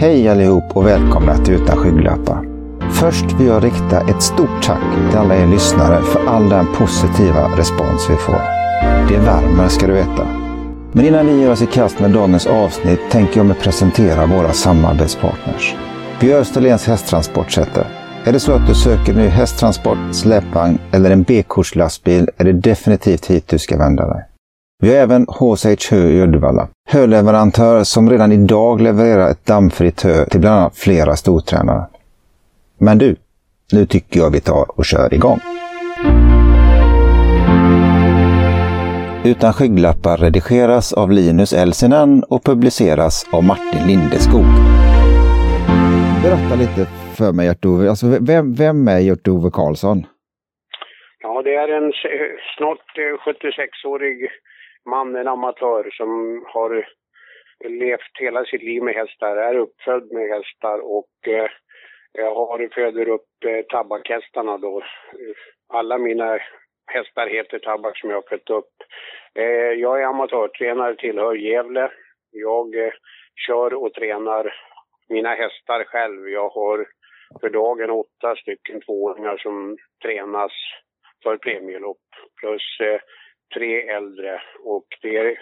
Hej allihop och välkomna till Utan skygglappar. Först vill jag rikta ett stort tack till alla er lyssnare för all den positiva respons vi får. Det värmer ska du veta. Men innan vi gör oss i kast med dagens avsnitt tänker jag mig presentera våra samarbetspartners. Vi är Österlens hästtransportsätter. Är det så att du söker nu hästtransport, släpvagn eller en B-kurslastbil är det definitivt hit du ska vända dig. Vi har även H.S.H. i Uddevalla, höleverantör som redan idag levererar ett dammfritt hö till bland annat flera stortränare. Men du, nu tycker jag vi tar och kör igång. Utan skygglappar redigeras av Linus Elsinen och publiceras av Martin Lindeskog. Berätta lite för mig Gert-Ove, alltså vem är Gert-Ove Karlsson? Ja, det är en snart 76-årig man, en amatör som har levt hela sitt liv med hästar, är uppfödd med hästar och föder upp tabakhästarna då. Alla mina hästar heter tabak som jag har fött upp. Jag är amatörtränare, tillhör Gävle. Jag kör och tränar mina hästar själv. Jag har för dagen 8 stycken tvååringar som tränas för premielopp plus 3 äldre och det är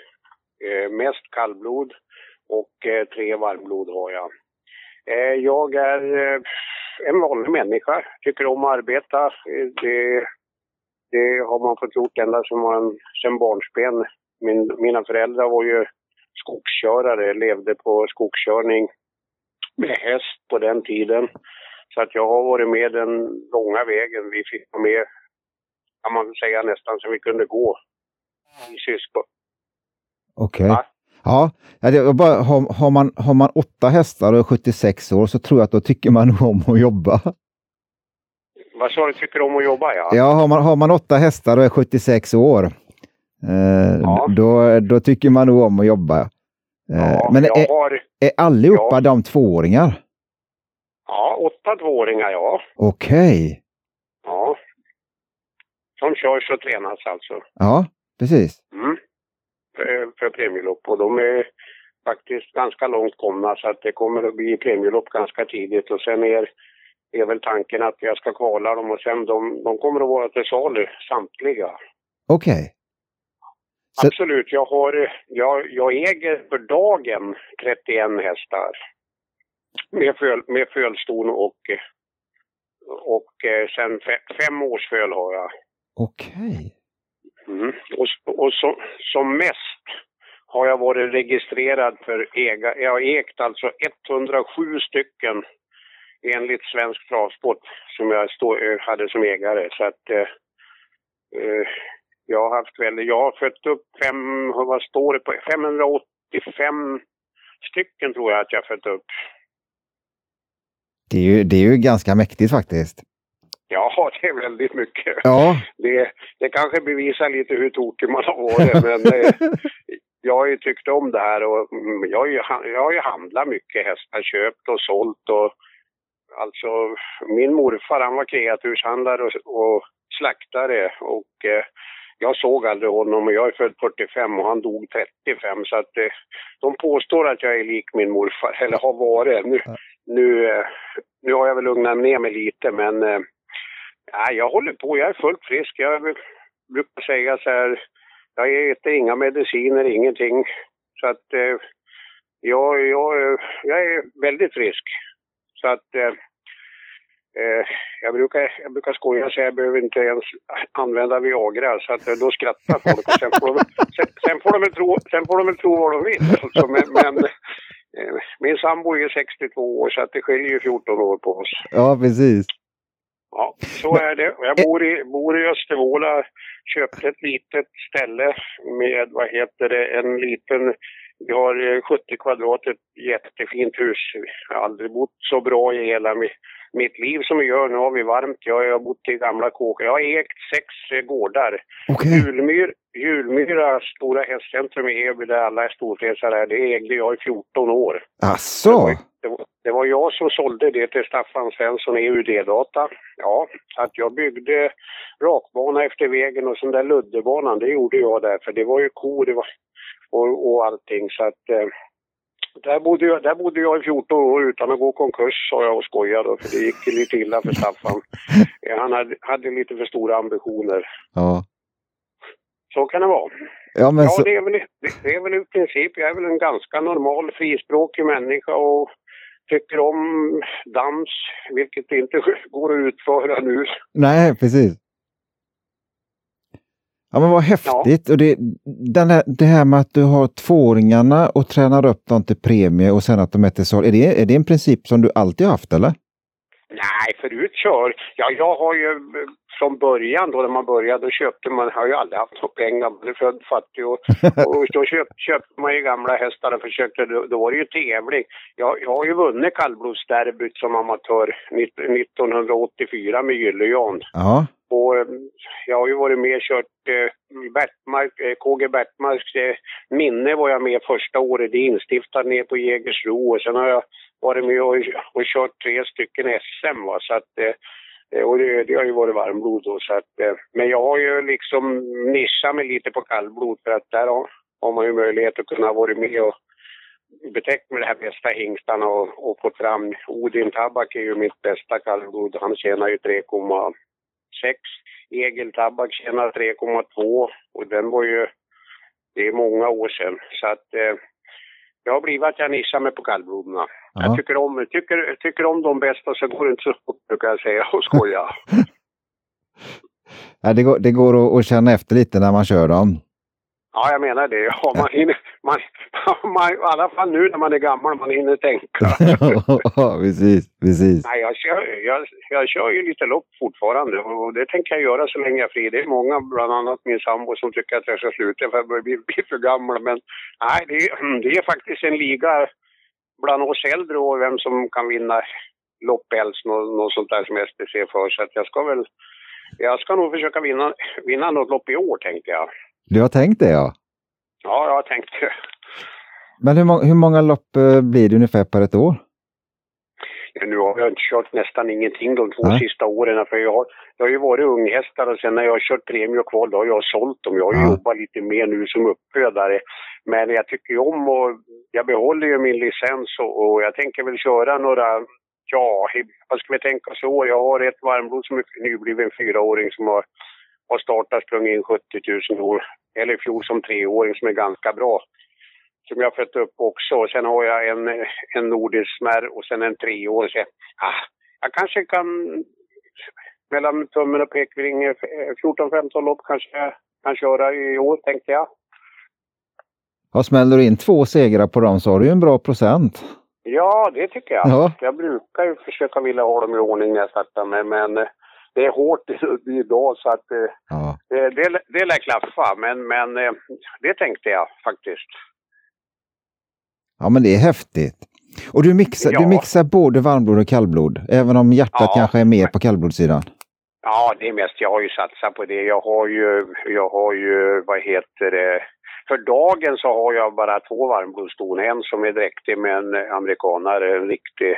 mest kallblod och 3 varmblod har jag. Jag är en vanlig människa, tycker om att arbeta. Det har man fått gjort ända sedan barnsben. Mina föräldrar var ju skogskörare, levde på skogskörning med häst på den tiden. Så att jag har varit med den långa vägen. Vi fick med, kan man säga, nästan så vi kunde gå i syskon. Okej. Okay. Ja, har man 8 hästar och är 76 år så tror jag att då tycker man om att jobba. Vad sa du, tycker om att jobba? Ja, har man 8 hästar och är 76 år då tycker man nog om att jobba. Men är allihopa de tvååringar? Ja, 8 tvååringar, ja. Okej. Okay. Ja. De körs och tränas alltså. Ja, precis. Mm. För premielopp och de är faktiskt ganska långt komna så att det kommer att bli premielopp ganska tidigt och sen är väl tanken att jag ska kvala dem och sen de kommer att vara till salu samtliga. Okej. Okay. Absolut, så jag äger för dagen 31 hästar med fölston och sen 5 års föl har jag. Okej. Okay. Mm. Och som mest har jag varit registrerad för jag har ägt alltså 107 stycken enligt Svensk Travsport som jag hade som ägare. Så att jag har fött upp 585 stycken tror jag att jag fött upp. Det är ju ganska mäktigt faktiskt. Ja, det är väldigt mycket. Ja. Det kanske bevisar lite hur tokig man har varit, men jag har ju tyckt om det här och jag har ju handlat mycket hästar, köpt och sålt och alltså min morfar han var kreaturshandlare och slaktare och jag såg aldrig honom och jag är född 45 och han dog 35 så att de påstår att jag är lik min morfar eller har varit. Nu har jag väl lugnat ner mig lite men nej, jag håller på. Jag är fullt frisk. Jag brukar säga så här, jag äter inga mediciner, ingenting. Så att jag är väldigt frisk. Så att jag brukar skoja och säga jag behöver inte ens använda Viagra. Så att då skrattar folk. Och sen får de väl tro vad de vill. Alltså, men min sambo är 62 år så att det skiljer ju 14 år på oss. Ja, precis. Ja, så är det. Jag bor i Östervåla, köpte ett litet ställe med, en liten, vi har 70 kvadrat, ett jättefint hus. Jag har aldrig bott så bra i hela mitt liv som vi gör. Nu har vi varmt, jag har bott i gamla kåkar. Jag har ägt 6 gårdar. Okay. Julmyra, stora hästcentrum i Eby där alla är storfräsare, det ägde jag i 14 år. Asså? Det var, Det var jag som sålde det till Staffan Svensson i EUD-data. Ja, att jag byggde rakbana efter vägen och sån där luddebanan, det gjorde jag där. För det var ju kor och allting. Så att, där bodde jag i 14 år utan att gå konkurs, sa jag och skojade. För det gick lite illa för Staffan. Han hade lite för stora ambitioner. Ja. Så kan det vara. Ja, men så... ja, det är väl i princip. Jag är väl en ganska normal frispråkig människa och tycker om dans, vilket inte går att utföra nu. Nej, precis. Ja, men vad häftigt. Ja. Och det här med att du har tvååringarna och tränar upp dem till premie och sen att de äter sol. Är det en princip som du alltid har haft, eller? Nej, förut kör. Ja, jag har ju från början då, när man började, då köpte man, har ju aldrig haft så pengar, man är född fattig och då köpte man ju gamla hästar och försökte, då var det ju tävling. Jag har ju vunnit Kallblås derbyt som amatör 1984 med Gyllejan. Ja. Och jag har ju varit med och kört Bertmark, KG Bertmarks minne var jag med första året. Det instiftade ner på Jägersro och sen har jag varit med och kört 3 stycken SM. Va? Så att, och det har ju varit varmblod då. Så att, men jag har ju liksom nischat mig lite på kallblod för att där har man ju möjlighet att kunna vara med och betäcka med det här bästa hingstarna och få fram. Odin tabak är ju mitt bästa kallblod. Han tjänar ju 3,6. Egil tabak tjänar 3,2 och den var ju, det är många år sedan. Så att jag har blivit att jag nissar mig på kallbloderna. Ja. Jag tycker om de bästa, så går det inte så fort, brukar jag säga, och skoja. Ja, det går att känna efter lite när man kör dem. Ja, jag menar det. Ja, man, i alla fall nu när man är gammal, man hinner tänka. Ja, precis. Nej, jag kör ju lite lopp fortfarande och det tänker jag göra så länge jag är fri. Det är många, bland annat min sambo, som tycker att jag ska sluta för jag blir för gammal. Men nej, det är faktiskt en liga bland oss äldre och vem som kan vinna lopp älst, något sånt där som STC för. Så att jag ska nog försöka vinna något lopp i år, tänker jag. Du har tänkt det, ja? Ja, jag har tänkt det. Men hur många lopp blir det ungefär per ett år? Ja, nu har jag inte kört nästan ingenting de 2 sista åren. För jag har ju varit unghästar och sen när jag har kört premie och kval, då har jag sålt dem. Jag har jobbat lite mer nu som uppfödare. Men jag tycker ju om och jag behåller ju min licens och jag tänker väl köra några... Ja, vad ska vi tänka så? Jag har ett varmblod som är nybliven 4-åring som har startat sprung in 70 000 år. Eller i fjol som 3-åring som är ganska bra. Som jag fött upp också. Och sen har jag en nordisk smärr och sen en 3-åring. Jag kanske kan mellan tummen och pekfingret 14-15 lopp kanske jag kan köra i år, tänkte jag. Ja, smäller du in 2 segrar på dem så har du ju en bra procent. Ja, det tycker jag. Ja. Jag brukar ju försöka vilja ha dem i ordning när jag startar med, men... Det är hårt idag så att ja. det lär klaffa, men det tänkte jag faktiskt. Ja, men det är häftigt. Och du mixar både varmblod och kallblod, även om hjärtat kanske är mer på kallblodssidan. Ja, det är mest jag har ju satsat på det. Jag har ju vad heter det? För dagen så har jag bara 2 varmblodsston, en som är dräktig med en amerikanare, en riktig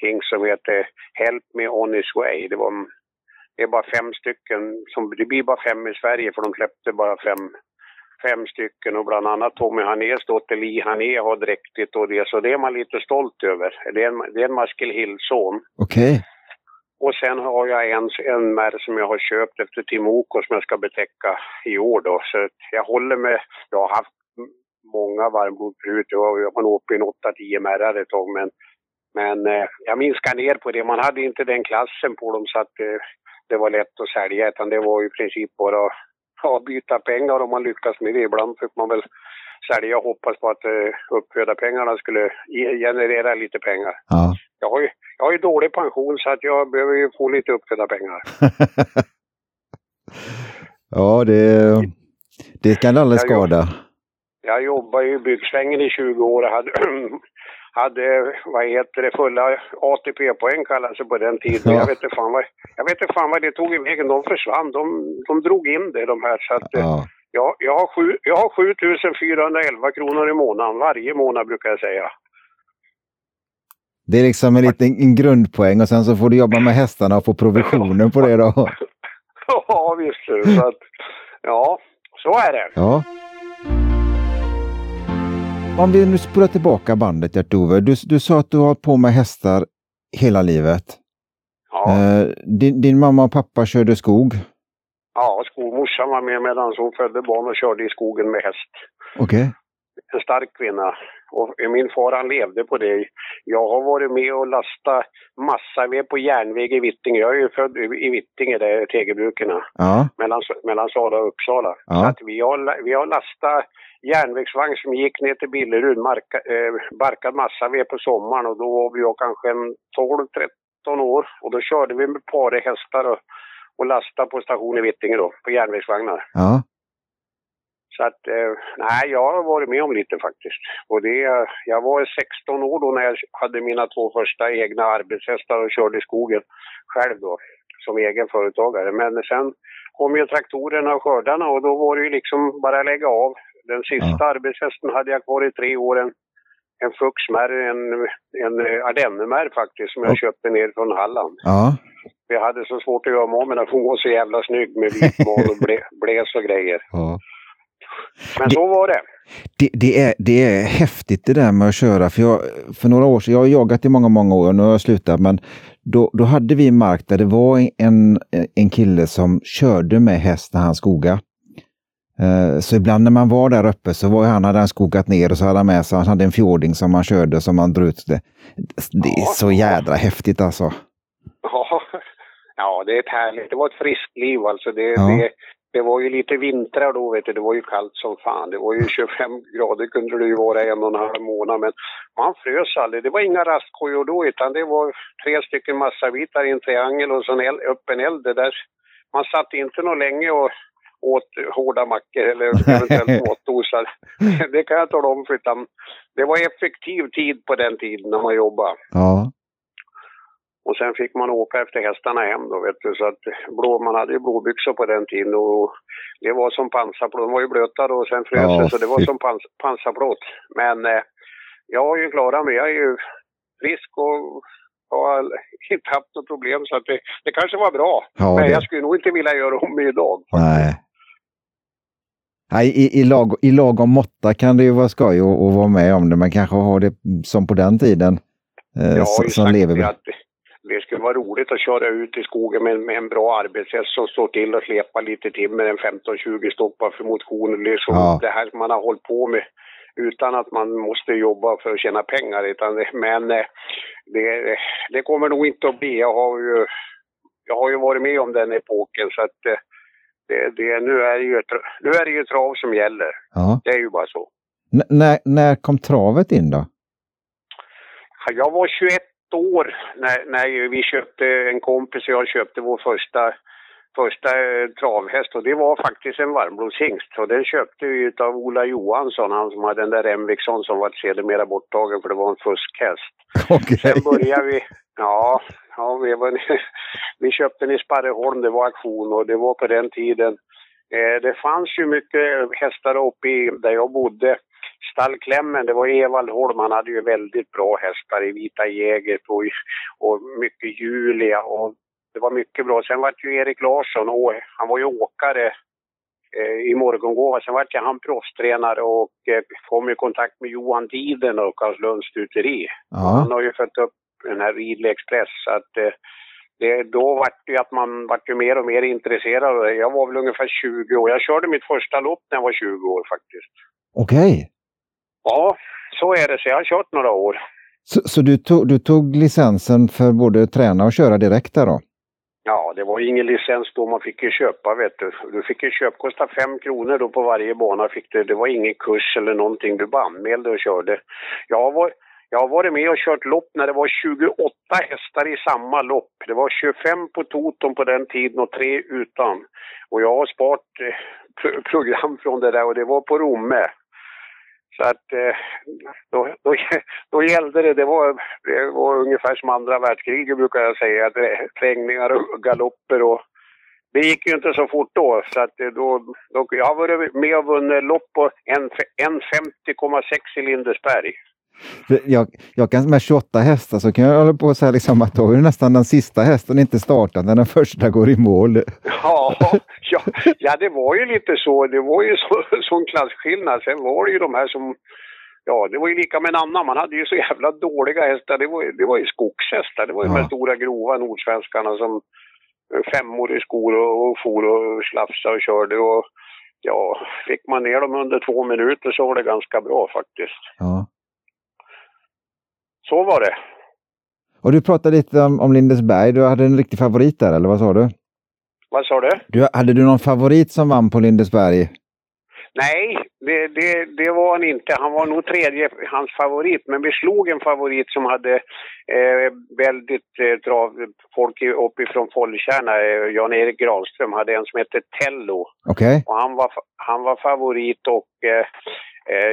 hingst som heter Help Me On His Way. Det är bara 5 stycken. Det blir bara 5 i Sverige för de släppte bara 5 stycken. Och bland annat Tommy Hanés dotter Li Hané har dräktigt och det. Så det är man lite stolt över. Det är en Maskilhill-son. Okej. Och sen har jag en märr som jag har köpt efter Timoko som jag ska betäcka i år då. Så jag håller med. Jag har haft många varmblod förut. Jag har åkt in 8-10 märrar ett tag. Men jag minskar ner på det. Man hade inte den klassen på dem så att... Det var lätt att sälja, utan det var ju i princip bara att byta pengar om man lyckas med det. Ibland fick man väl sälja och hoppas på att uppföda pengarna skulle generera lite pengar. Ja. Jag har ju dålig pension så att jag behöver ju få lite uppföda pengar. Ja, det kan aldrig skada. Jag jobbade i byggsvängen i 20 år och hade fulla ATP-poäng kallade sig på den tiden. Ja. Jag vet inte fan vad det tog i vägen. De försvann. De drog in det, de här. Så att, ja. jag har 7 411 kronor i månaden. Varje månad brukar jag säga. Det är liksom en liten grundpoäng och sen så får du jobba med hästarna och få provisionen på det då. Ja, visst är det. Så att, ja, så är det. Ja. Om vi nu spolar tillbaka bandet, Gert-Ove. Du sa att du har hållit på med hästar hela livet. Ja. Din mamma och pappa körde skog. Ja, skolmorsan var med medan hon födde barn och körde i skogen med häst. Okej. En stark kvinna. Och min far, han levde på det. Jag har varit med och lastat massaved på järnväg i Vittinge. Jag är ju född i Vittinge, där tegelbrukarna. Ja. Mellan Sala och Uppsala. Ja. Så att vi har lastat järnvägsvagn som gick ner till Billerud, barkad massaved på sommaren. Och då var jag kanske 12-13 år. Och då körde vi med par hästar och lastade på station i Vittinge då, på järnvägsvagnar. Ja. Så att, nej, jag har varit med om lite faktiskt. Och jag var 16 år då när jag hade mina två första egna arbetshästar och körde i skogen själv då, som egen företagare. Men sen kom ju traktorerna och skördarna och då var det ju liksom bara lägga av. Den sista arbetshästen hade jag kvar i 3 år, en fuxmärr, en ardennemärr faktiskt, som jag köpte ner från Halland. Ja. Jag hade så svårt att göra med, men hon var så jävla snygg med vitmål och bläs och grejer. Ja. Men så var det. Det är häftigt det där med att köra. För några år sedan, jag har jagat i många år, nu har jag slutat. Men då hade vi mark där det var en kille som körde med häst när han skogade. Så ibland när man var där uppe så hade han skogat ner och så hade han med sig. Han hade en fjording som han körde som han drog ut det. Det är så jädra häftigt alltså. Ja, det är ett härligt. Det var ett friskt liv alltså. Det var ju lite vintrar då, vet du. Det var ju kallt som fan. Det var ju 25 grader kunde det ju vara 1,5 månader. Men man frös aldrig. Det var inga rastkojor då, utan det var 3 stycken massavitar i en triangel och så en öppen eld där. Man satt inte någon länge och åt hårda mackor eller eventuellt åtdosar. Det kan jag tala om, för utan det var effektiv tid på den tiden när man jobbade. Ja. Och sen fick man åka efter hästarna hem då, vet du. Så att man hade ju blåbyxor på den tiden och det var som pansarplåt. De var ju blöta då och sen frös det, så det var som pansarplåt. Men jag har ju klarat mig. Jag är ju frisk och har inte haft något problem, så att det kanske var bra. Ja, men jag skulle nog inte vilja göra om mig idag. Nej. Nej, i lagom måtta kan det ju vara skoj att vara med om det. Man kanske har det som på den tiden. Som lever med. Det skulle vara roligt att köra ut i skogen med en bra arbetshäst som står till och släpa lite timmer, en 15-20 stoppar för motion. Det är så det här man har hållit på med utan att man måste jobba för att tjäna pengar. Men det kommer nog inte att bli. Jag har ju varit med om den epoken, så att nu är det ju trav som gäller. Ja. Det är ju bara så. När kom travet in då? Jag var 21 år när vi köpte, en kompis och jag köpte vår första travhäst, och det var faktiskt en varmblodshingst, och den köpte vi utav Ola Johansson, han som hade den där Emviksson som var sedermera borttagen för det var en fuskhäst. Okay. Sen började vi vi köpte den i Sparreholm, det var auktion, och det var på den tiden det fanns ju mycket hästar uppe i där jag bodde. Stallklämmen, det var Evald Holm, han hade ju väldigt bra hästar i Vita Jägers och mycket Julia, och det var mycket bra. Sen var det ju Erik Larsson, och han var ju åkare i Morgongåva. Sen var det han proffstränare och kom i kontakt med Johan Diden och Karlslunds stuteri. Han har ju fått upp den här Ridley Express, så att då var det ju att man var ju mer och mer intresserad. Jag var väl ungefär 20 år. Jag körde mitt första lopp när jag var 20 år faktiskt. Okej. Ja, så är det. Så jag har kört några år. Så du tog licensen för både träna och köra direkt där då? Ja, det var ingen licens då. Man fick ju köpa, vet du. Du fick ju köpa, kosta 5 kronor då på varje bana. Det var ingen kurs eller någonting. Du bara anmälde och körde. Jag har varit med och kört lopp när det var 28 hästar i samma lopp. Det var 25 på toton på den tiden och 3 utan. Och jag har sparat program från det där, och det var på Romme. Så att då gällde det. Det var ungefär som andra världskriget, brukar jag säga. Trängningar och galopper, och det gick ju inte så fort då. Så att jag har varit med och vunnit lopp på en 50,6 i Lindesberg. Jag kan med 28 hästar så kan jag hålla på och säga liksom att då är nästan den sista hästen inte startad när den första går i mål. Ja, det var ju lite så. Det var ju sån klassskillnad. Sen var det ju de här som... Ja, det var ju lika med en annan. Man hade ju så jävla dåliga hästar. Det var ju skogshästar. Det var ju de här stora grova nordsvenskarna som femmor i skor och for och slafsade och körde. Och ja, fick man ner dem under 2 minuter så var det ganska bra faktiskt. Ja. Så var det. Och du pratade lite om Lindesberg. Du hade en riktig favorit där, eller vad sa du? Vad sa du? Hade du någon favorit som vann på Lindesberg? Nej, det var han inte. Han var nog tredje, hans favorit. Men vi slog en favorit som hade väldigt folk uppifrån Follkärna. Jan-Erik Granström hade en som hette Tello. Okay. Och han var favorit och...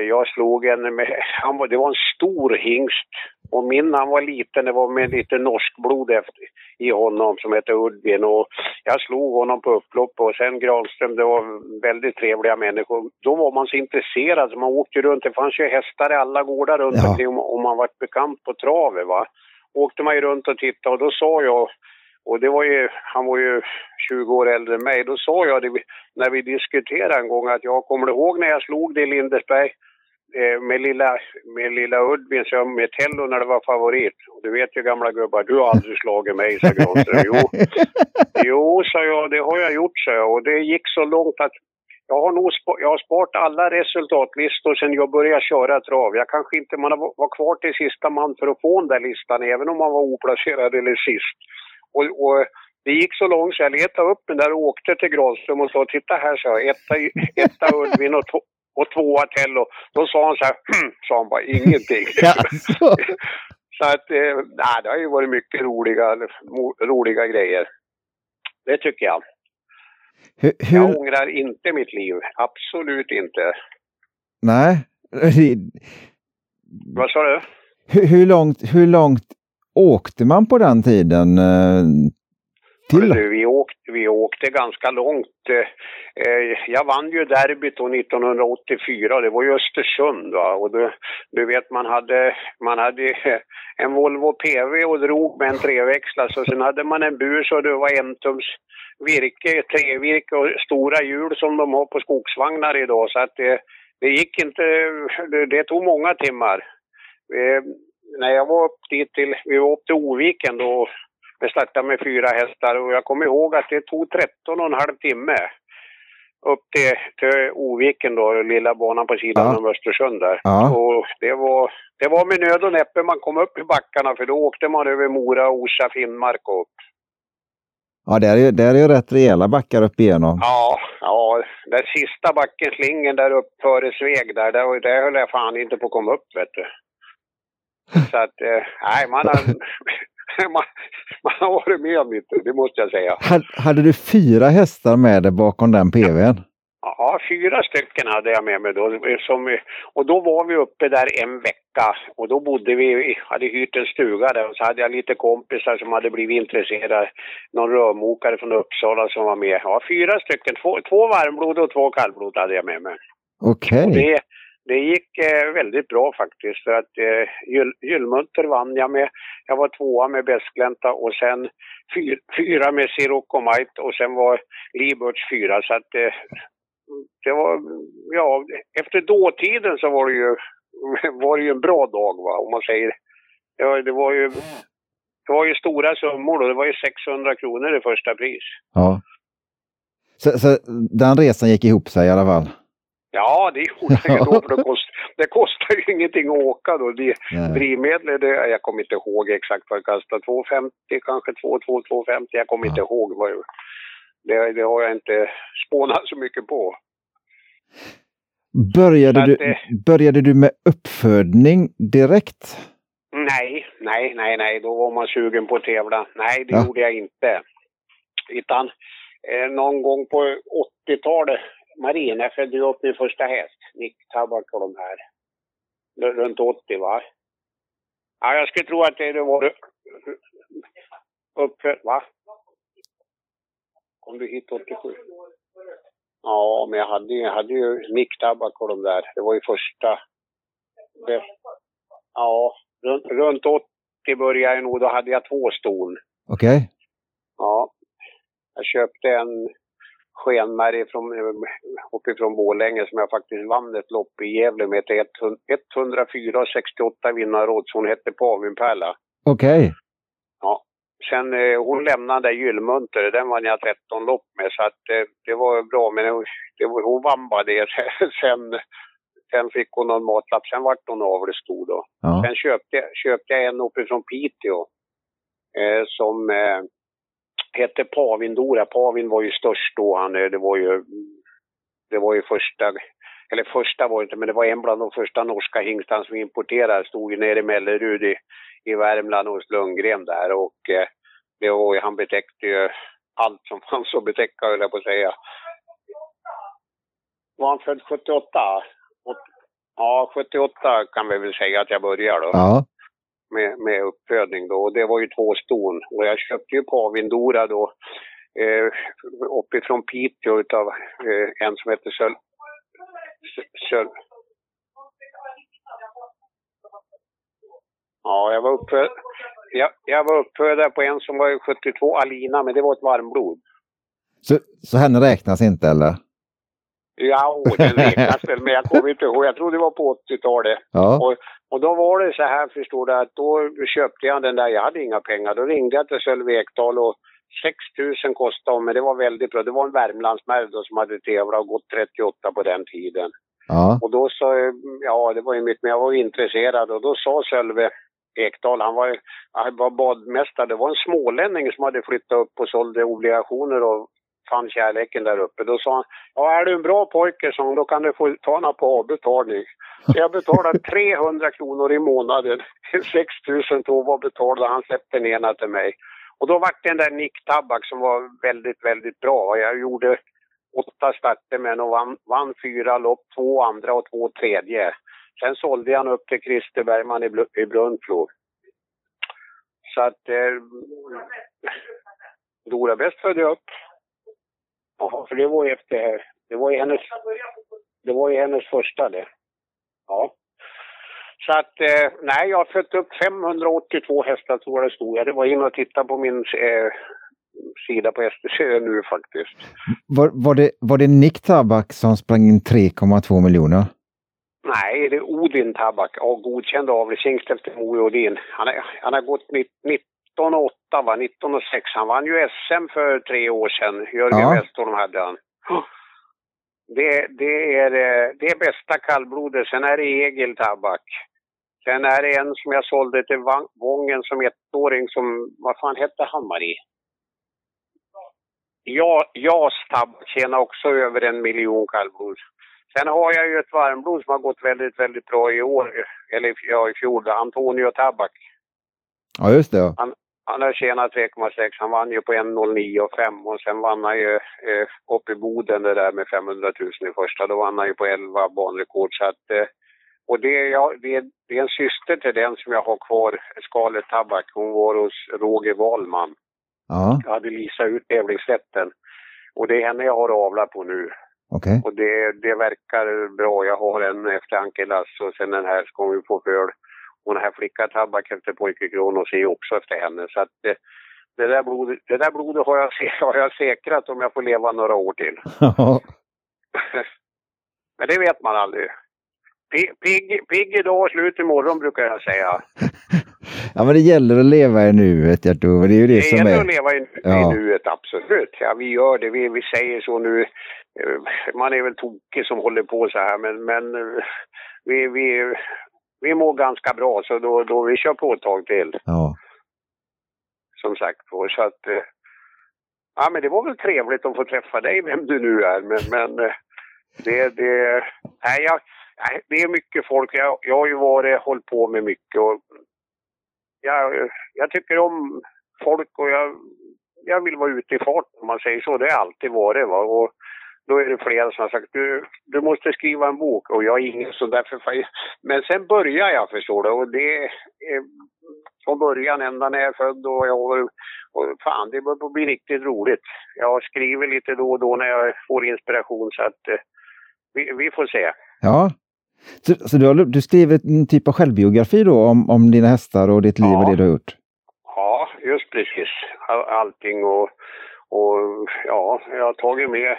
jag slog en med, det var en stor hingst och han var liten, det var med lite norsk blod i honom som hette Uddin och jag slog honom på upplopp och sen Granström, det var väldigt trevliga människor. Då var man så intresserad så man åkte runt, det fanns ju hästar i alla gårdar runt omkring om man var bekant på travet va. Åkte man ju runt och tittade och då sa jag, och det var ju, han var ju 20 år äldre än mig. Då sa jag det, när vi diskuterade en gång att jag kommer ihåg när jag slog det i Lindesberg med lilla Uddvin som med Tello när det var favorit. Och du vet ju gamla gubbar, du har aldrig slagit mig, sa Granström. Jo, sa jag, det har jag gjort, sa jag. Och det gick så långt att jag har sparat alla resultatlistor sedan jag började köra trav. Jag kanske inte var kvar till sista man för att få den där listan, även om man var oplacerad eller sist. Och det gick så långt så jag letade upp den där och åkte till Granström och sa, titta här, så jag, etta Ullvin och tvåa Tello. Då sa han så här, sa han bara, ingenting. Så att, nej, det har ju varit mycket roliga grejer. Det tycker jag. Jag ångrar inte mitt liv, absolut inte. Nej. Vad sa du? Hur långt åkte man på den tiden till? Vi åkte ganska långt. Jag vann ju derbyt 1984. Det var ju Östersund va? Och du vet man hade en Volvo PV och drog med en treväxlare. Så sen hade man en bur så det var entums virke, trevirke och stora hjul som de har på skogsvagnar idag. Så att det gick inte, det tog många timmar. När jag var upp till Oviken då, vi startade med 4 hästar och jag kommer ihåg att det tog 13,5 timme upp till Oviken då, lilla banan på sidan av Östersund där. Ja. Och det var med nöd och näppe man kom upp i backarna, för då åkte man över Mora, Orsa, Finnmark och upp. Ja, där är ju rätt rejäla backar upp igenom. Ja, den sista backen, slingen där upp före Sveg där höll jag fan inte på att komma upp, vet du. Så att, nej, man har varit med om det måste jag säga. Hade du 4 hästar med dig bakom den PVn? Ja, 4 stycken hade jag med mig då. Och då var vi uppe där en vecka. Och då hade hyrt en stuga där. Och så hade jag lite kompisar som hade blivit intresserade. Någon rörmokare från Uppsala som var med. Ja, 4 stycken. 2 varmblod och 2 kallblod hade jag med mig. Okej. Okay. Det gick väldigt bra faktiskt, för att Gyllmunter vann jag med. Jag var 2:a med Bäsklänta och sen 4 med Sirocco Might och sen var Liberts 4. Så att det var, ja, efter dåtiden så var det ju en bra dag va, om man säger. Det var ju stora summor och det var ju 600 kronor i första pris. Ja. Så den resan gick ihop sig i alla fall? Ja, det gjorde jag då, för det kostar ju ingenting att åka då. Drivmedel, jag kommer inte ihåg exakt vad jag kastade, 2,50 kanske, 2,50, jag kommer inte ihåg. Det har jag inte spånat så mycket på. Började du med uppfödning direkt? Nej, då var man sugen på att tävla. Nej, det gjorde jag inte. Utan någon gång på 80-talet, Marina födde ju upp min första häst, Nick tabak och de här. Runt 80 va? Ja, jag skulle tro att det var uppfört va? Kom du hit 87? Ja, men jag hade ju Nick tabak och de där. Det var ju första. Ja, runt 80 började jag nog. Då hade jag 2 ston. Okej. Okay. Ja. Jag köpte en skenmärg uppifrån Borlänge som jag faktiskt vann ett lopp i Gävle med till 104,68 vinnarråd. Så hon hette Pavinpärla. Okej. Okay. Ja. Sen hon lämnade Gyllmunter, den vann jag 13 lopp med, så att det var bra, men hon vann bara det. Sen fick hon någon matlapp, sen vart hon av det stod då. Ja. Sen köpte jag en uppifrån Piteå som hette Pavindora. Pavin var ju störst då, det var ju första, eller första var det inte, men det var en bland de första norska hingstarna som importerade, stod ju nere i Mellerud i Värmland hos Lundgren där, och det var ju, han betäckte ju allt som fanns att betäcka, höll jag på att säga. Var han född 78? Ja, 78 kan vi väl säga att jag började då. Ja. Med uppfödning då, och det var ju 2 ston, och jag köpte ju Pavindora då uppifrån Piteå utav en som heter Sölve. Ja, jag var uppfödare på en som var 72, Alina, men det var ett varmblod. Så henne räknas inte, eller? Ja, den räknas väl, men jag kommer inte ihåg. Jag tror det var på 80-talet. Ja. Och då var det så här, förstår du, att då köpte jag den där. Jag hade inga pengar. Då ringde jag till Sölve Ekdal och 6 000 kostade, men det var väldigt bra. Det var en Värmlandsmärd som hade tävlat och gått 38 på den tiden. Ja. Och då sa jag, ja det var ju mycket, men jag var intresserad. Och då sa Sölve Ekdal, han var badmästare. Det var en smålänning som hade flyttat upp och sålde obligationer och fann kärleken där uppe. Då sa han, ja är du en bra pojke så då kan du få ta några på avbetalning. Så jag betalade 300 kronor i månaden. 6 000 tog var betalade, han släppte ner till mig. Och då var det den där Nick tabak som var väldigt, väldigt bra. Jag gjorde 8 starter med och vann 4 lopp, 2 andra och 2 tredje. Sen sålde han upp till Christer Bergman i Brunflo. Så att Dora bäst födde upp. Ja, för det var ju efter, det var ju hennes första det. Ja. Så att, nej jag har fött upp 582 hästar tror jag det stod. Det var in och titta på min sida på STC nu faktiskt. Var det Nick tabak som sprang in 3,2 miljoner? Nej, det är Odin tabak. Ja, godkänd avlishingst efter Moe Odin. Han har gått 1908 va, 1906. Han vann ju SM för 3 år sedan. Jörgen Westholm hade han. Det är bästa kallblodet. Sen är det Egil tabak. Sen är det en som jag sålde till Vången som ettåring som, vad fan hette han Marie? Ja, tabak tjänar också över 1 miljon kallblod. Sen har jag ju ett varmblod som har gått väldigt, väldigt bra i år. Eller ja, i fjol. Antonio tabak. Ja, just det. Han har tjänat 3,6. Han vann ju på 1,09,5. Och sen vann han ju upp i Boden det där med 500 000 i första. Då vann han ju på 11 banrekord. Så att, och det är en syster till den som jag har kvar. Skalet tabak. Hon var hos Roger Wahlman. Ja. Jag hade Lisa ut tävlingsrätten. Och det är henne jag har avlat på nu. Okay. Och det verkar bra. Jag har en efter Ankelas och sen den här ska vi få föl. Och den här flickan tabak efter pojkekron och ser också efter henne. Så att det där blodet har jag säkrat om jag får leva några år till. Men det vet man aldrig. Pigg idag och slut imorgon brukar jag säga. Ja, men det gäller att leva i nuet, jag tror. Det är ju det som gäller är. Att leva i nuet, absolut. Ja, vi gör det. Vi säger så nu. Man är väl tokig som håller på så här, men vi mår ganska bra, så då vi kör på ett tag till. Ja. Som sagt, så att ja, men det var väl trevligt att få träffa dig, vem du nu är, men det nej, det är mycket folk. Jag har ju hållit på med mycket och jag tycker om folk och jag vill vara ute i fart om man säger så. Det har alltid varit va? Och då är det flera som har sagt du måste skriva en bok och jag är ingen så därför. Men sen börjar jag förstå det och det från början ända när jag född och fan det börjar bli riktigt roligt. Jag skriver lite då och då när jag får inspiration så att vi får se. Ja. Så du skriver en typ av självbiografi då om dina hästar och ditt liv och det du har gjort? Ja, just precis. Allting och ja, jag har tagit med.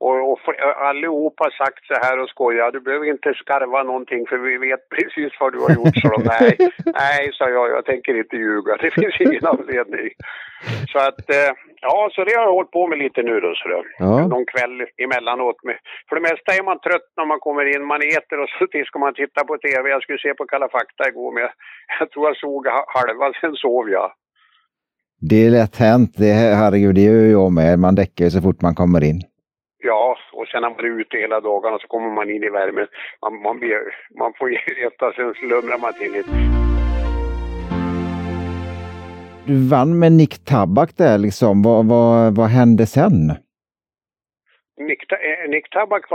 Och allihopa har sagt så här och skojar, du behöver inte skarva någonting för vi vet precis vad du har gjort. Så de, nej, sa jag tänker inte ljuga, det finns ingen anledning. Så att, ja, så det har jag hållit på med lite nu då, sådär. Ja. Någon kväll emellanåt. Med. För det mesta är man trött när man kommer in, man äter och så ska man titta på tv. Jag skulle se på Kalla fakta igår, men jag tror jag såg halva, sen sov jag. Det är lätt hänt, herregud, det gör jag med, man däcker så fort man kommer in. Ja, och sen har man varit ute hela dagen och så kommer man in i värmen. Man får äta, sen slumrar man till lite. Du vann med Nick Tabak där liksom. Vad hände sen? Nick Tabak,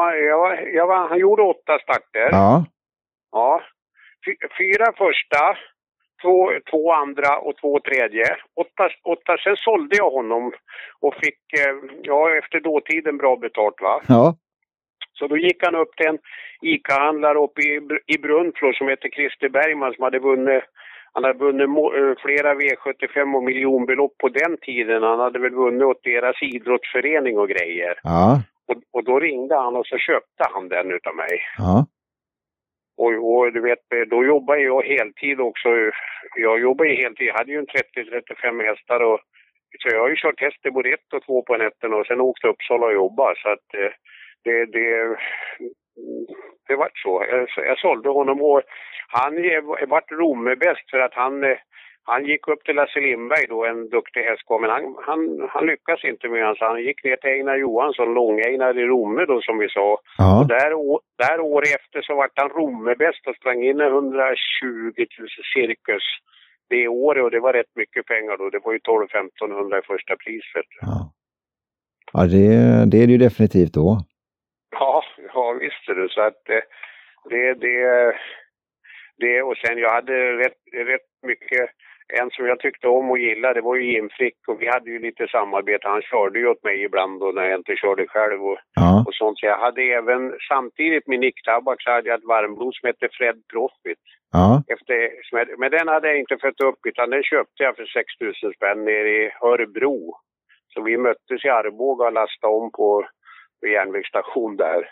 han gjorde 8 starter. Ja. Ja. 4 första, 2 andra och 2 tredje. 8, sen sålde jag honom och fick, ja, efter dåtiden bra betalt, va? Ja. Så då gick han upp till en ICA-handlare uppe i Brunflo som heter Christer Bergman som hade vunnit flera V75 och miljonbelopp på den tiden. Han hade väl vunnit åt deras idrottsförening och grejer. Ja. Och då ringde han och så köpte han den utav mig. Ja. Och du vet, då jobbar jag heltid också. Jag jobbar ju heltid. Jag hade ju en 30-35 hästar. Så jag har ju kört häst i både 1 och 2 på nätterna. Och sen åkte Uppsala och jobbade. Så att det var så. Jag sålde honom och han vart Romme bäst för att han gick upp till Lasse Lindberg då, en duktig hästgård. Men han lyckades inte med honom. Så han gick ner till Einar Johansson, Långeinar i Romme då som vi sa. Ja. Och där år efter så var han Romme bäst och sprang in 120 000 cirkus det året. Och det var rätt mycket pengar då. Det var ju 12-1500 i första priset. Ja, ja det är det ju definitivt då. Ja, visst är det. Så att det och sen jag hade rätt mycket. En som jag tyckte om och gillade, det var ju Jim Frick och vi hade ju lite samarbete. Han körde ju åt mig ibland då när jag inte körde själv och sånt. Så jag hade även, samtidigt med Nick Tabak så hade jag ett varmblod som hette Fred Profit. Ja. Men den hade jag inte fött upp utan den köpte jag för 6 000 spänn nere i Örebro. Så vi möttes i Arboga och lastade om på järnvägsstation där.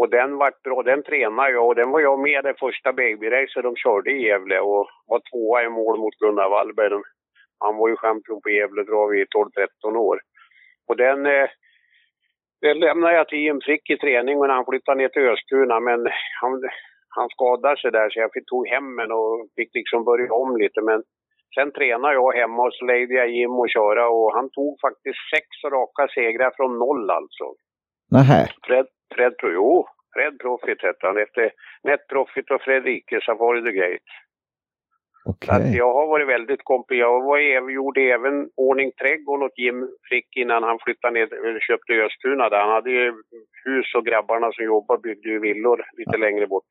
Och den var bra, den tränade jag och den var jag med det första babyracet de körde i Gävle och var 2:a i mål mot Gunnar Wallberg. Han var ju champion på Gävle drav i 12-13 år. Och den lämnade jag till Jim Frick i träning men han flyttade ner till Östuna men han skadade sig där så jag tog hem henne och fick liksom börja om lite men sen tränade jag hemma och så lejde jag Jim och köra och han tog faktiskt 6 raka segrar från 0 alltså. Nähä. Fred Profit hette han. Efter Net Profit och Fredrike så var det grejt. Okay. Jag har varit väldigt kompis. Jag gjorde även ordning trädgården åt Jim Frick innan han flyttade ner och köpte Östuna där. Han hade ju hus och grabbarna som jobbar byggde ju villor lite längre bort.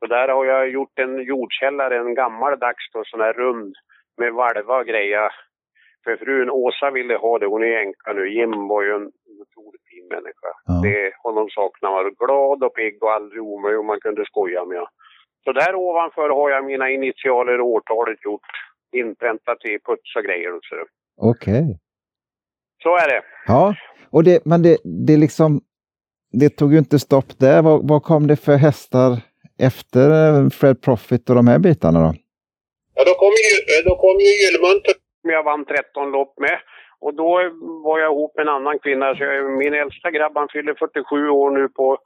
Så där har jag gjort en jordkällare, en gammal dags då, sån här rund med valva och grejer. För frun Åsa ville ha det, hon är änka nu. Jim var ju en otroligt fin människa. Ja. Honom saknade man. Glad och pigg och aldrig omöjlig och man kunde skoja med. Så där ovanför har jag mina initialer och årtalet gjort. Inpräntat i puts och grejer och så. Okej. Så är det. Ja, och det liksom, det tog ju inte stopp där. Vad kom det för hästar efter Fred Profit och de här bitarna då? Ja, då kom ju Gyllmunter. Jag vann 13 lopp med och då var jag ihop med en annan kvinna så min äldsta grabb han fyllde 47 år nu på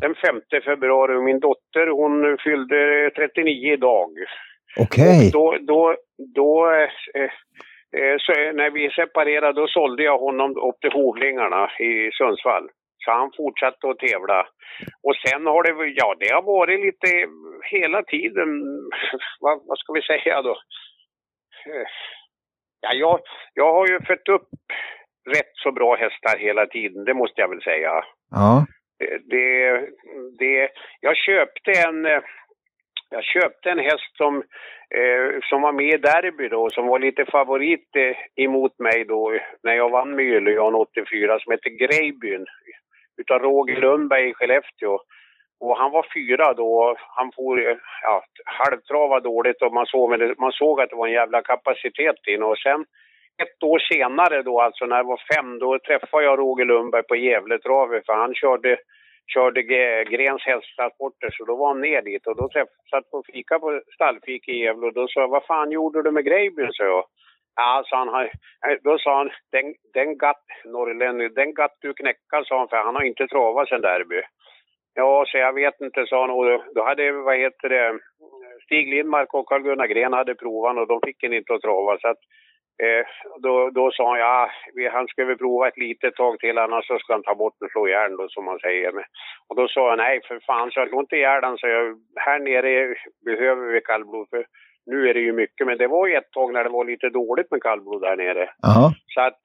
den 5 februari och min dotter hon fyllde 39 idag. Okej. Och så när vi separerade då sålde jag honom upp till Hovlingarna i Sundsvall. Så han fortsatte att tävla. Och sen har det har varit lite hela tiden vad ska vi säga då? Ja, jag har ju fött upp rätt så bra hästar hela tiden, det måste jag väl säga. Ja. Jag köpte en häst som var med i derby då, som var lite favorit emot mig då när jag vann med Gyllejan 84 som hette Grejbyn utav Roger Lundberg i Skellefteå. och han var fyra då. Han får halvtrava dåligt och man såg att det var en jävla kapacitet in. Och sen ett år senare då, alltså när jag var 5, då träffade jag Roger Lundberg på Gävle travet, för han körde Grens hästtransporter, så då var han ner dit och då satt på fika på stallfik i Gävle och då sa jag, vad fan gjorde du med Grejbyn, så jag. Ja, så då sa han, den gatt du knäckar, sa han, för han har inte travat sen derby. Ja, så jag vet inte, sa han, och då hade, Stig Lindmark och Carl Gunnar Gren hade provan och de fick en inte att trava, så att då sa han, han ska väl prova ett litet tag till, annars så ska han ta bort och slå järn då, som man säger. Och då sa han, nej för fan, så jag slår inte järn, så jag, här nere behöver vi kallblod, för nu är det ju mycket, men det var ju ett tag när det var lite dåligt med kallblod där nere. Uh-huh. Så att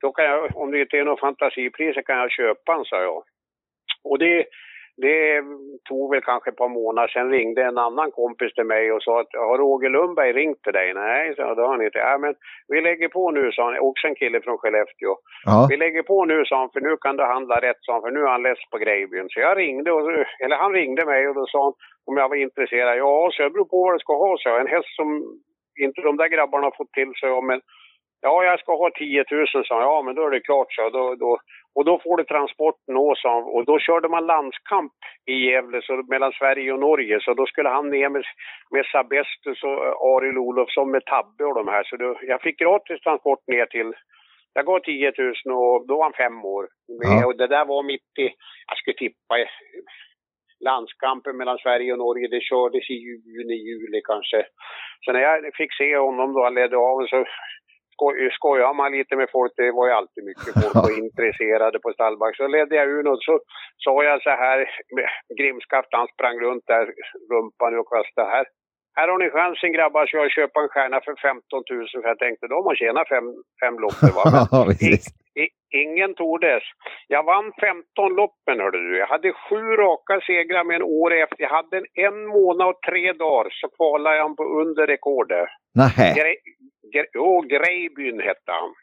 då kan jag, om det inte är någon fantasipris, så kan jag köpa en, sa jag. Och det tog väl kanske ett par månader, sen ringde en annan kompis till mig och sa att, har Roger Lundberg ringt till dig? Nej, så det har han inte. Ja, men vi lägger på nu, sa han, också en kille från Skellefteå. Ja. Vi lägger på nu, sa han, för nu kan du handla rätt, sa han, för nu har han läst på Grejbyn. Så jag ringde, eller han ringde mig och då sa han om jag var intresserad. Ja, så jag beror på vad du ska ha, så en häst som inte de där grabbarna har fått till sig, men ja, jag ska ha 10 000, sa han. Ja, men då är det klart, så och då får du transporten också. Och då körde man landskamp i Gävle, så mellan Sverige och Norge. Så då skulle han ner med Sabestus och Arild Olofsson med Tabbe och de här. Så jag fick gratis transport ner till... Jag gav 10 000 och då var han 5 år. Ja. Och det där var mitt i... Jag skulle tippa... Landskampen mellan Sverige och Norge, det kördes i juli kanske. Så när jag fick se honom då, han ledde av, så... skojar man lite med folk, det var ju alltid mycket folk och intresserade på Stallback. Så ledde jag ur och så sa jag så här, grimskaft, han sprang runt där, rumpan och kastade här. Här har ni chansen, grabbar, så jag köper en stjärna för 15 000, för jag tänkte, de har tjänat fem lopp. Ingen tog det. Jag vann 15 loppen, hörde du. Jag hade 7 raka segrar med en år efter. Jag hade en månad och 3 dagar, så kvalade jag på under rekordet. Nej. Grejbyn hette han.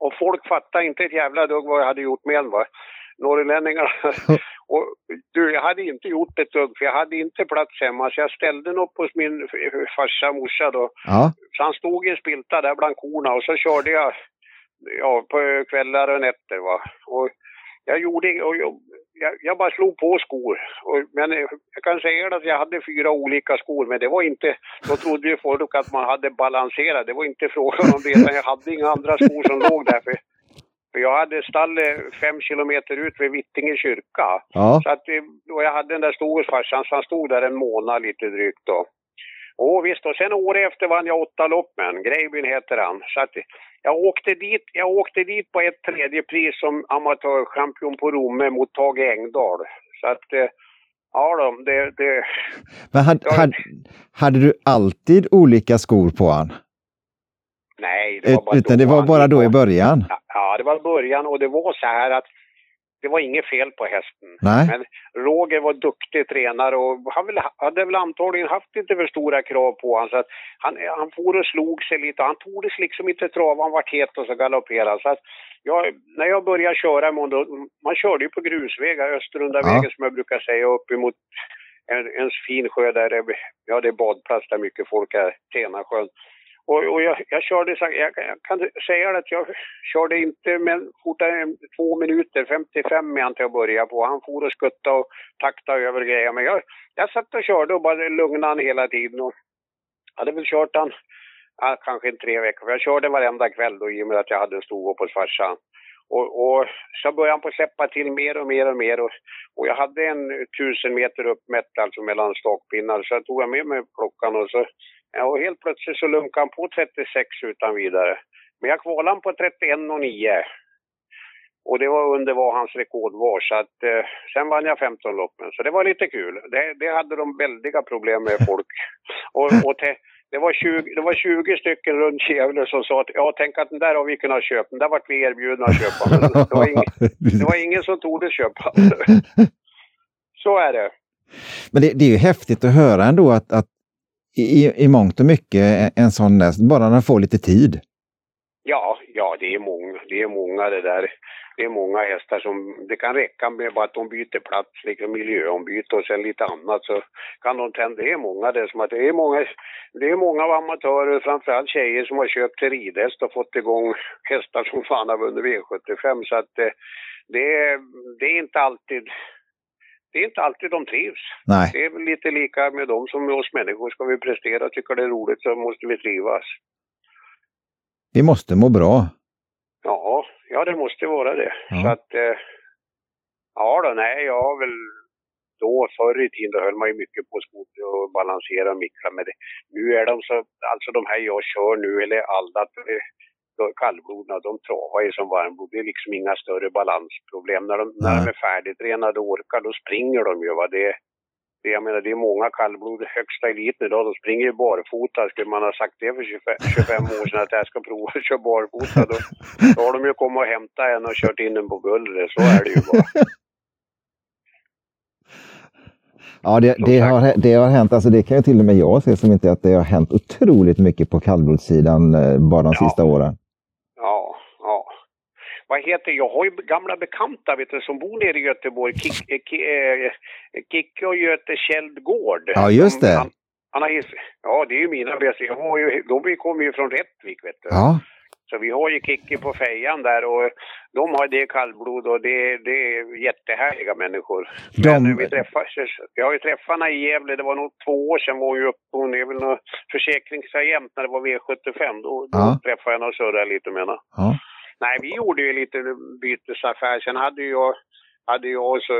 Och folk fattade inte ett jävla dugg vad jag hade gjort med en, va? Norrlänningar. Och du, jag hade inte gjort ett dugg, för jag hade inte plats hemma, så jag ställde upp hos min farsa, morsa då. Ja. Så han stod i en spilta där bland korna och så körde jag på kvällar och nätter, va. Och jag bara slog på skor. Men jag kan säga att jag hade 4 olika skor. Men det var inte... Då trodde ju folk att man hade balanserat. Det var inte frågan om det. Men jag hade inga andra skor som låg där. För jag hade stall 5 kilometer ut vid Vittinge kyrka. Ja. Så att, och jag hade den där storsfarsan. Så han stod där en månad lite drygt då. Och visst, och sen år efter vann jag 8 lopp, men Grejbyn heter han. Så att jag åkte dit på ett 3:e pris som amatörchampion på Romme mot Tage Engdahl. Så att, ja då, det... Men hade du alltid olika skor på han? Nej, det var bara... Utan det var bara då i början? Ja, det var i början, och det var så här att det var inget fel på hästen. Nej. Men Roger var duktig tränare och hade väl antagligen haft inte för stora krav på honom. Så att han for och slog sig lite. Han tog det liksom inte trava, han var het och så galopperade. Så att när jag började köra, man körde ju på grusvägar, Österundavägen, ja, som jag brukar säga, upp emot en fin sjö där det är badplats där mycket folk är, Tenasjön. Och jag körde, jag kan säga att jag körde inte men fortare än 2 minuter, 55 medan jag började på. Han for och skutta och takta över grejer. Men jag satt och körde och bara lugnade han hela tiden. Och hade väl kört han kanske en 3 veckor. För jag körde varenda kväll då, i och med att jag hade en stor på farsan. Och så började han på släppa till mer och mer och mer. Och jag hade en 1000 meter uppmätt, alltså mellan stakpinnar. Så jag tog med mig klockan och så... Ja, och helt plötsligt så lunkade han på 36 utan vidare. Men jag kvalade han på 31,9. Och det var under vad hans rekord var. Så att, sen vann jag 15 loppen. Så det var lite kul. Det hade de väldiga problem med folk. Det var 20 stycken runt Gävle som sa att tänk att den där har vi kunnat köpa. Den där var vi erbjudna att köpa. Men det var ingen som tog det köpa. Så är det. Men det är ju häftigt att höra ändå att I mångt och mycket en sån där, bara när man får lite tid. Ja, det är många det där. Det är många hästar som, det kan räcka med bara att de byter plats, liksom miljöombyte och sen lite annat så kan de tända. Det är många det som att det är många amatörer, framförallt tjejer som har köpt till ridhäst och fått igång hästar som fan har vunnit V75 så att det är inte alltid de trivs. Nej. Det är väl lite lika med dem som med oss människor. Ska vi prestera, tycker det är roligt så måste vi trivas. Vi måste må bra. Ja, det måste vara det. Ja. Så att, jag har väl då förr i tiden höll man ju mycket på skoter och balansera och mikra med det. Nu är de så, alltså de här jag kör nu eller alla kallblodna, de travar ju som varmblod. Det är liksom inga större balansproblem. När de är färdigtränade orkar, då springer de ju va. Jag menar, det är många kallblod högsta eliten idag. De springer ju barfota. Skulle man ha sagt det för 25 år sedan att jag ska prova att köra barfota. Då har de ju kommit och hämtat en och kört in den på bullret. Så är det ju bara. Ja, det har hänt. Alltså det kan ju till och med jag se som inte att det har hänt otroligt mycket på kallblodssidan bara de sista åren. Vad heter, jag har ju gamla bekanta vet du, som bor nere i Göteborg, Kicke och Göte Kjellgård. Ja, just det. Han har, ja, det är ju mina bästa. De kommer ju från Rättvik, vet du. Ja. Så vi har ju Kicke på fejan där och de har det kallblod och det är jättehärliga människor. Jag har ju träffarna i Gävle, det var nog 2 år sedan var ju uppe och ner väl försäkringsagent när det var V75. Då träffade jag och surrade lite med henne. Ja. Nej, vi gjorde ju lite bytesaffär. Sen hade jag så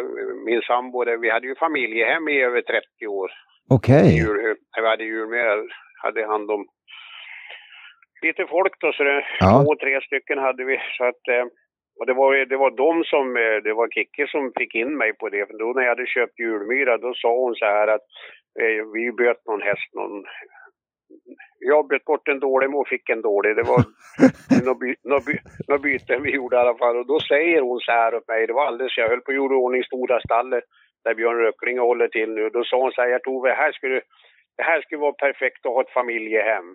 min sambo, vi hade ju familjehem i över 30 år. Okej. Vi hade Julmyra, hade hand om lite folk då, så det 2-3 stycken hade vi. Så att, och det var Kicke som fick in mig på det. För då när jag hade köpt Julmyra, då sa hon så här att vi böt någon häst, jag bytte bort en dålig och fick en dålig. Det var något byten vi gjorde i alla fall. Och då säger hon så här åt mig. Det var alldeles, jag höll på jordordning stora stallet där Björn Röckling håller till nu. Då sa hon så här, Gert-Ove, det här skulle vara perfekt att ha ett familjehem.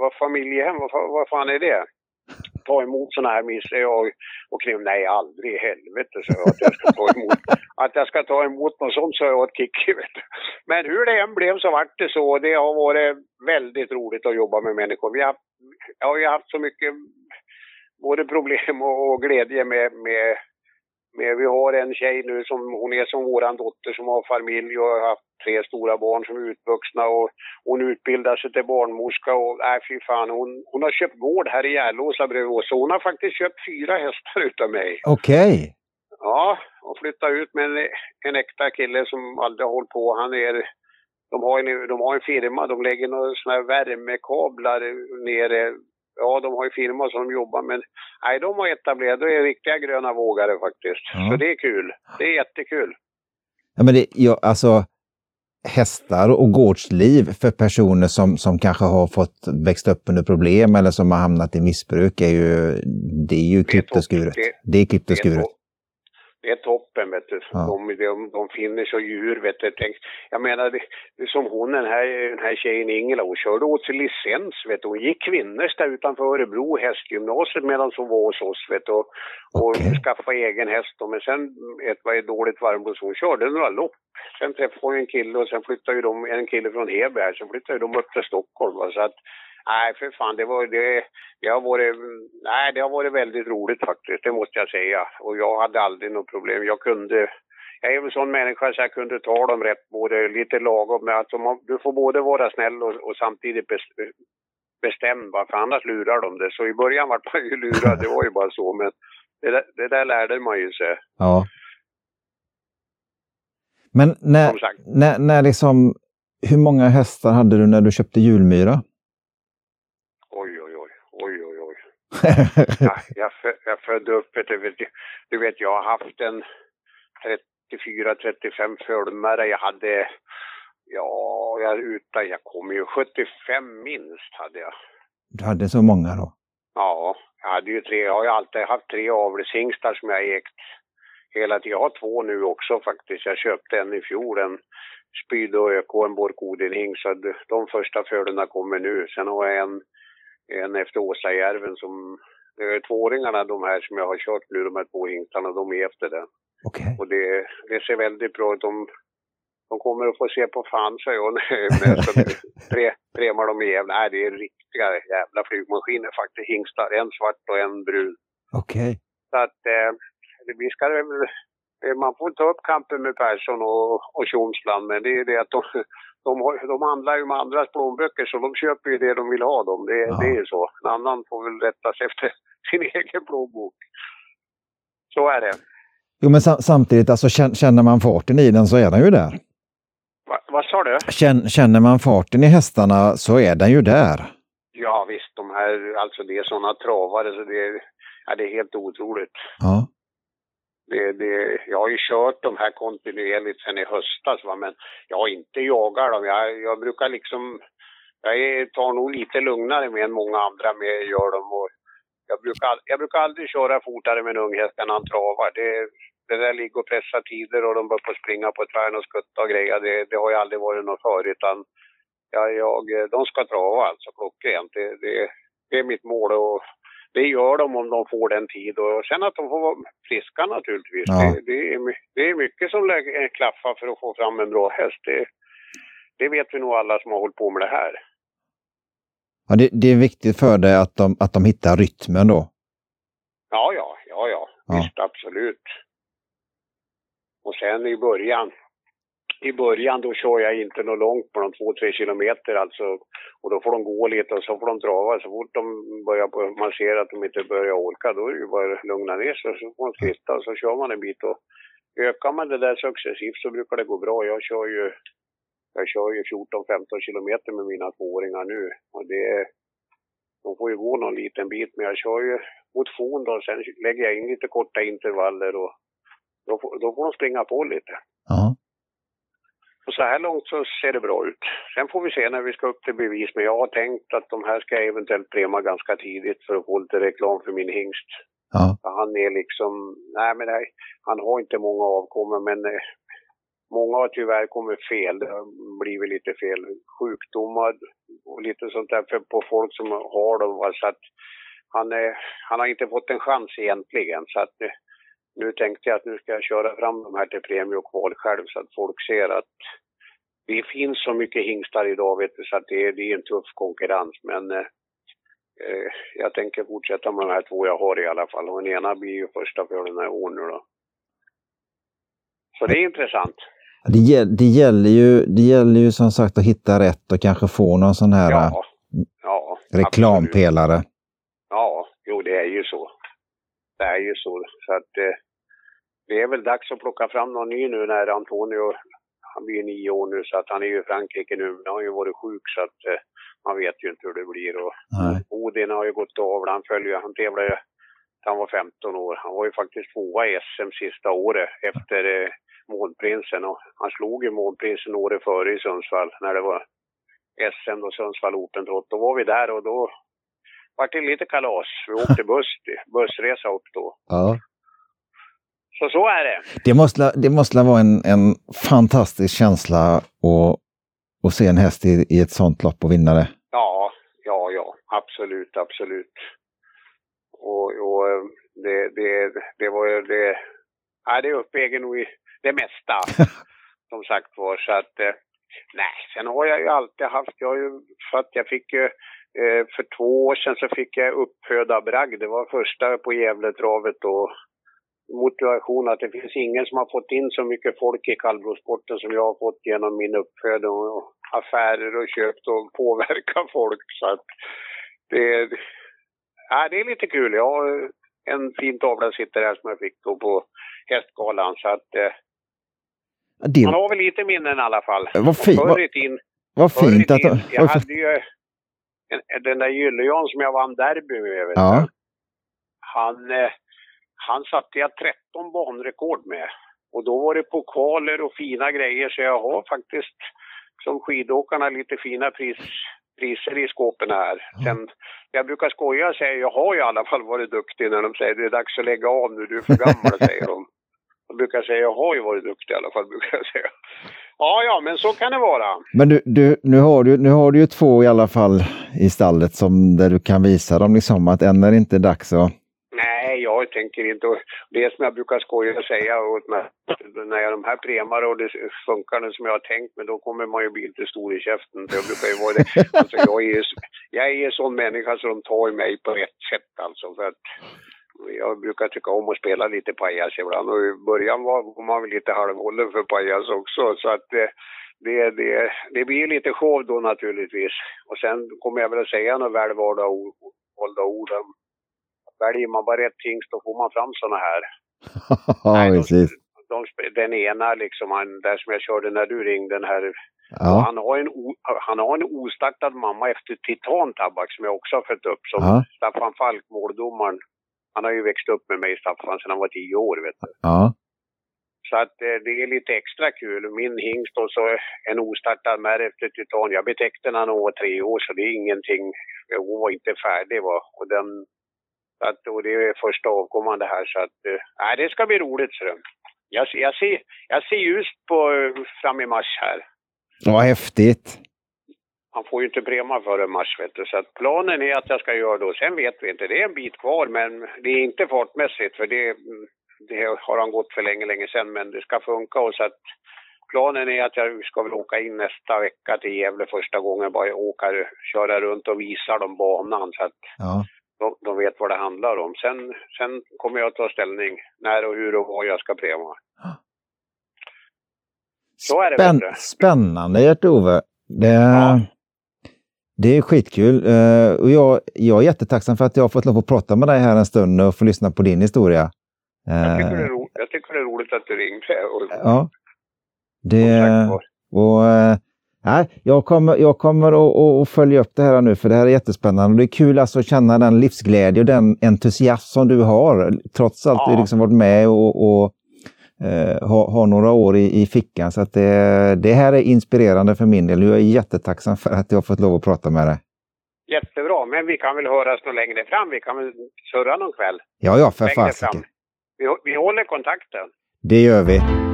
Vad familjehem? Vad fan är det? Ta emot sådana här missar jag och kring, nej aldrig i helvete så att jag ska ta emot något sånt så jag åt Kicki, vet du. Men hur det än blev så vart det så, det har varit väldigt roligt att jobba med människor. Jag har haft så mycket både problem och glädje med vi har en tjej nu som hon är som våran dotter som har familj och har haft 3 stora barn som är utvuxna och hon utbildar sig till barnmorska och fy fan, hon har köpt gård här i Järlåsa bredvid oss. Hon har faktiskt köpt 4 hästar utav mig. Okej. Ja, och flyttar ut med en äkta kille som aldrig har hållit på. De har en firma, de lägger några såna här värmekablar nere. Ja, de har ju firma som de jobbar, men nej, de har etablerat. De är riktiga gröna vågare faktiskt. Ja. Så det är kul. Det är jättekul. Ja, men alltså hästar och gårdsliv för personer som kanske har fått växt upp under problem eller som har hamnat i missbruk är ju klippt och skuret. Det är klippt och skuret. Det är toppen, vet du. Ja. De finner så djur, vet du. Jag menar, det är som hon, den här tjejen Ingela, hon körde åt sin licens, vet du. Hon gick kvinnors där utanför Örebro hästgymnasiet medan hon var hos oss, vet du. Och skaffade egen häst. Men sen var det dåligt varmblod så hon körde några lopp. Sen träffade hon en kille och sen flyttade ju en kille från Heby här. Sen flyttade de upp till Stockholm, va? Så att nej, för fan, det har varit väldigt roligt faktiskt, det måste jag säga. Och jag hade aldrig något problem. Jag är en sån människa så jag kunde ta dem rätt, både lite lagom. Men alltså, du får både vara snäll och samtidigt bestämd, för annars lurar de det. Så i början var man ju lurad, det var ju bara så. Men det där lärde man ju sig. Ja. Men när liksom, hur många hästar hade du när du köpte Julmyra? Jag födde upp, du vet, jag har haft en 34-35 följmare. Jag kom ju 75 minst hade jag. Du hade så många då? Ja, jag har ju alltid haft 3 avelshingstar som jag ägt hela tiden. Jag har 2 nu också faktiskt. Jag köpte en i fjol, en Spyd och Ök och en Borkodinhing, så de första följderna kommer nu. Sen har jag en efter Åsajärven som Tvååringarna, de här som jag har kört nu, de här två hingstarna, de är efter den. Okay. Och det ser väldigt bra ut. De kommer att få se på fan, säger jag nu. Premar de i Gävle. Nej, det är riktiga jävla flygmaskiner faktiskt. Hingstar, en svart och en brun. Okej. Okay. Så att vi ska väl... Man får ta upp kampen med Persson och Tjomsland, men det är det att de handlar ju med andras plånböcker, så de köper ju det de vill ha dem. Det är så. En annan får väl rätta sig efter sin egen plånbok. Så är det. Jo, men samtidigt, alltså, känner man farten i den så är den ju där. Vad sa du? Känner man farten i hästarna så är den ju där. Ja visst, de här, alltså det är sådana travare, så det är helt otroligt. Ja. Jag har ju kört de här kontinuerligt sedan i höstas, va? Men jag inte jagar dem. Jag brukar liksom... Jag tar nog lite lugnare med än många andra med gör dem. Och jag brukar aldrig köra fortare med en ung häst än han travar. Det där ligger och pressar tider och de börjar springa på tvären och skutta och grejer. Det har ju aldrig varit något för, utan de ska trava alltså klockrent. Det är mitt mål och... Det gör de om de får den tid och sen att de får vara friska naturligtvis. Ja. Det är mycket som klaffar för att få fram en bra häst. Det vet vi nog alla som har hållit på med det här. Ja, det är viktigt för dig att de hittar rytmen då? Ja. Visst, absolut. Och sen i början då kör jag inte något långt på de 2-3 kilometer alltså, och då får de gå lite och så får de trava. Så fort de börjar, man ser att de inte börjar orka, då är det ju bara att lugna ner sig, så får de skritta och så kör man en bit, och ökar man det där successivt så brukar det gå bra. Jag kör ju 14-15 kilometer med mina tvååringar nu, och de får ju gå någon liten bit, men jag kör ju motion då, och sen lägger jag in lite korta intervaller och då får de springa på lite. Ja. Och så här långt så ser det bra ut. Sen får vi se när vi ska upp till bevis. Men jag har tänkt att de här ska jag eventuellt prema ganska tidigt för att få lite reklam för min hingst. Ja. Han är liksom... Nej, han har inte många avkommor, men många har tyvärr kommit fel. Det har blivit lite fel. Sjukdomar och lite sånt där på folk som har dem. Så att han har inte fått en chans egentligen. Så att... Nu tänkte jag att nu ska jag köra fram de här till premie och kval själv, så att folk ser att det finns så mycket hingstar idag, vet du, så att det är en tuff konkurrens. Men jag tänker fortsätta med de här två jag har i alla fall. Och den ena blir ju första för den här år nu då. Så det är intressant. Det gäller ju som sagt att hitta rätt och kanske få någon sån här reklampelare. Absolut. Ja, jo, det är ju så. Det är ju så att det är väl dags att plocka fram någon ny nu när Antonio, han blir 9 år nu, så att han är ju i Frankrike nu, men han har ju varit sjuk, så att man vet ju inte hur det blir. Och Odin har ju gått av, han tävlade ju, han var 15 år, han var ju faktiskt 2:a i SM sista året efter målprinsen, och han slog ju målprinsen året före i Sundsvall när det var SM och Sundsvall Open. Då var vi där och då var det lite kalas. Vi åkte bussresa upp då. Ja. Så är det. Det måste vara en fantastisk känsla att se en häst i ett sånt lopp och vinna det. Ja. Absolut. Och det var ju det... Nej, det uppväger nog i det mesta. Som sagt var. Så att... Nej, sen har jag ju alltid haft... För att jag fick ju... För 2 år sedan så fick jag uppföda bragg. Det var första på Gävletravet då. Motivation att det finns ingen som har fått in så mycket folk i kallblåsporten som jag har fått genom min uppfödning och affärer och köpt och påverka folk. Så att det är lite kul. Jag har en fin tavla sitter här som jag fick då på hästgalan. Så att man har väl lite minnen i alla fall. Vad fint att... Jag hade ju... Den där Gyllejan som jag vann derby med, vet du? Han satte jag 13 banrekord med. Och då var det pokaler och fina grejer, så jag har faktiskt som skidåkarna lite fina priser i skåpen här. Sen, jag brukar skoja och säga, jag har ju i alla fall varit duktig, när de säger det är dags att lägga av nu, du är för gammal, säger de. Jag brukar säga, jag har ju varit duktig i alla fall, brukar jag säga. Ja, men så kan det vara. Men nu har du ju två i alla fall i stallet som där du kan visa dem liksom att än är det inte dags att... Nej, jag tänker inte. Det är som jag brukar skoja och säga åt mig, när de här premar och det funkar nu som jag har tänkt, men då kommer man ju bli lite stor i käften. För jag brukar ju vara det. Alltså, jag är sån människa som de tar mig på rätt sätt alltså, för att jag brukar tycka om att spela lite pajas ibland, och i början var man väl lite halvhållen för pajas också, så att det blir ju lite show då naturligtvis, och sen kommer jag väl att säga några välvalda ord. Väljer man bara rätt ting så får man fram såna här. Nej, den ena liksom, han, där som jag körde när du ringde den här. Ja. Han har en ostaktad mamma efter Titan tabak som jag också har fött upp som Staffan Falk, måldomaren. Han har ju växt upp med mig, Staffan, sedan han var 10 år, vet du. Ja. Så att det är lite extra kul. Min hingst och så en ostartad märr efter Titan. Jag betäckte när han var 3 år, så det är ingenting. Hon var inte färdig, va. Och det är första avkommande här, så att det ska bli roligt. Så jag ser just på fram i mars här. Vad häftigt. Han får ju inte prema före mars, vet du. Så att planen är att jag ska göra då. Sen vet vi inte, det är en bit kvar, men det är inte fartmässigt, för det har han gått för länge sedan, men det ska funka. Och så att planen är att jag ska väl åka in nästa vecka till Gävle första gången, bara köra runt och visa dem banan, så att de vet vad det handlar om. Sen kommer jag att ta ställning när och hur och vad jag ska prema. Så är det. Spännande, Gert-Ove. Det är skitkul. Och jag är jättetacksam för att jag har fått lov att prata med dig här en stund och få lyssna på din historia. Jag tycker det är roligt att du ringde. Nej, jag kommer att följa upp det här nu, för det här är jättespännande. Det är kul alltså att känna den livsglädje och den entusiasm som du har. Trots allt du liksom varit med och har några år i fickan. Så att det här är inspirerande för min del. Jag är jättetacksam för att jag har fått lov att prata med dig. Jättebra, men vi kan väl höras någon längre fram. Vi kan väl surra någon kväll. Ja, för fasiken. Vi håller kontakten. Det gör vi.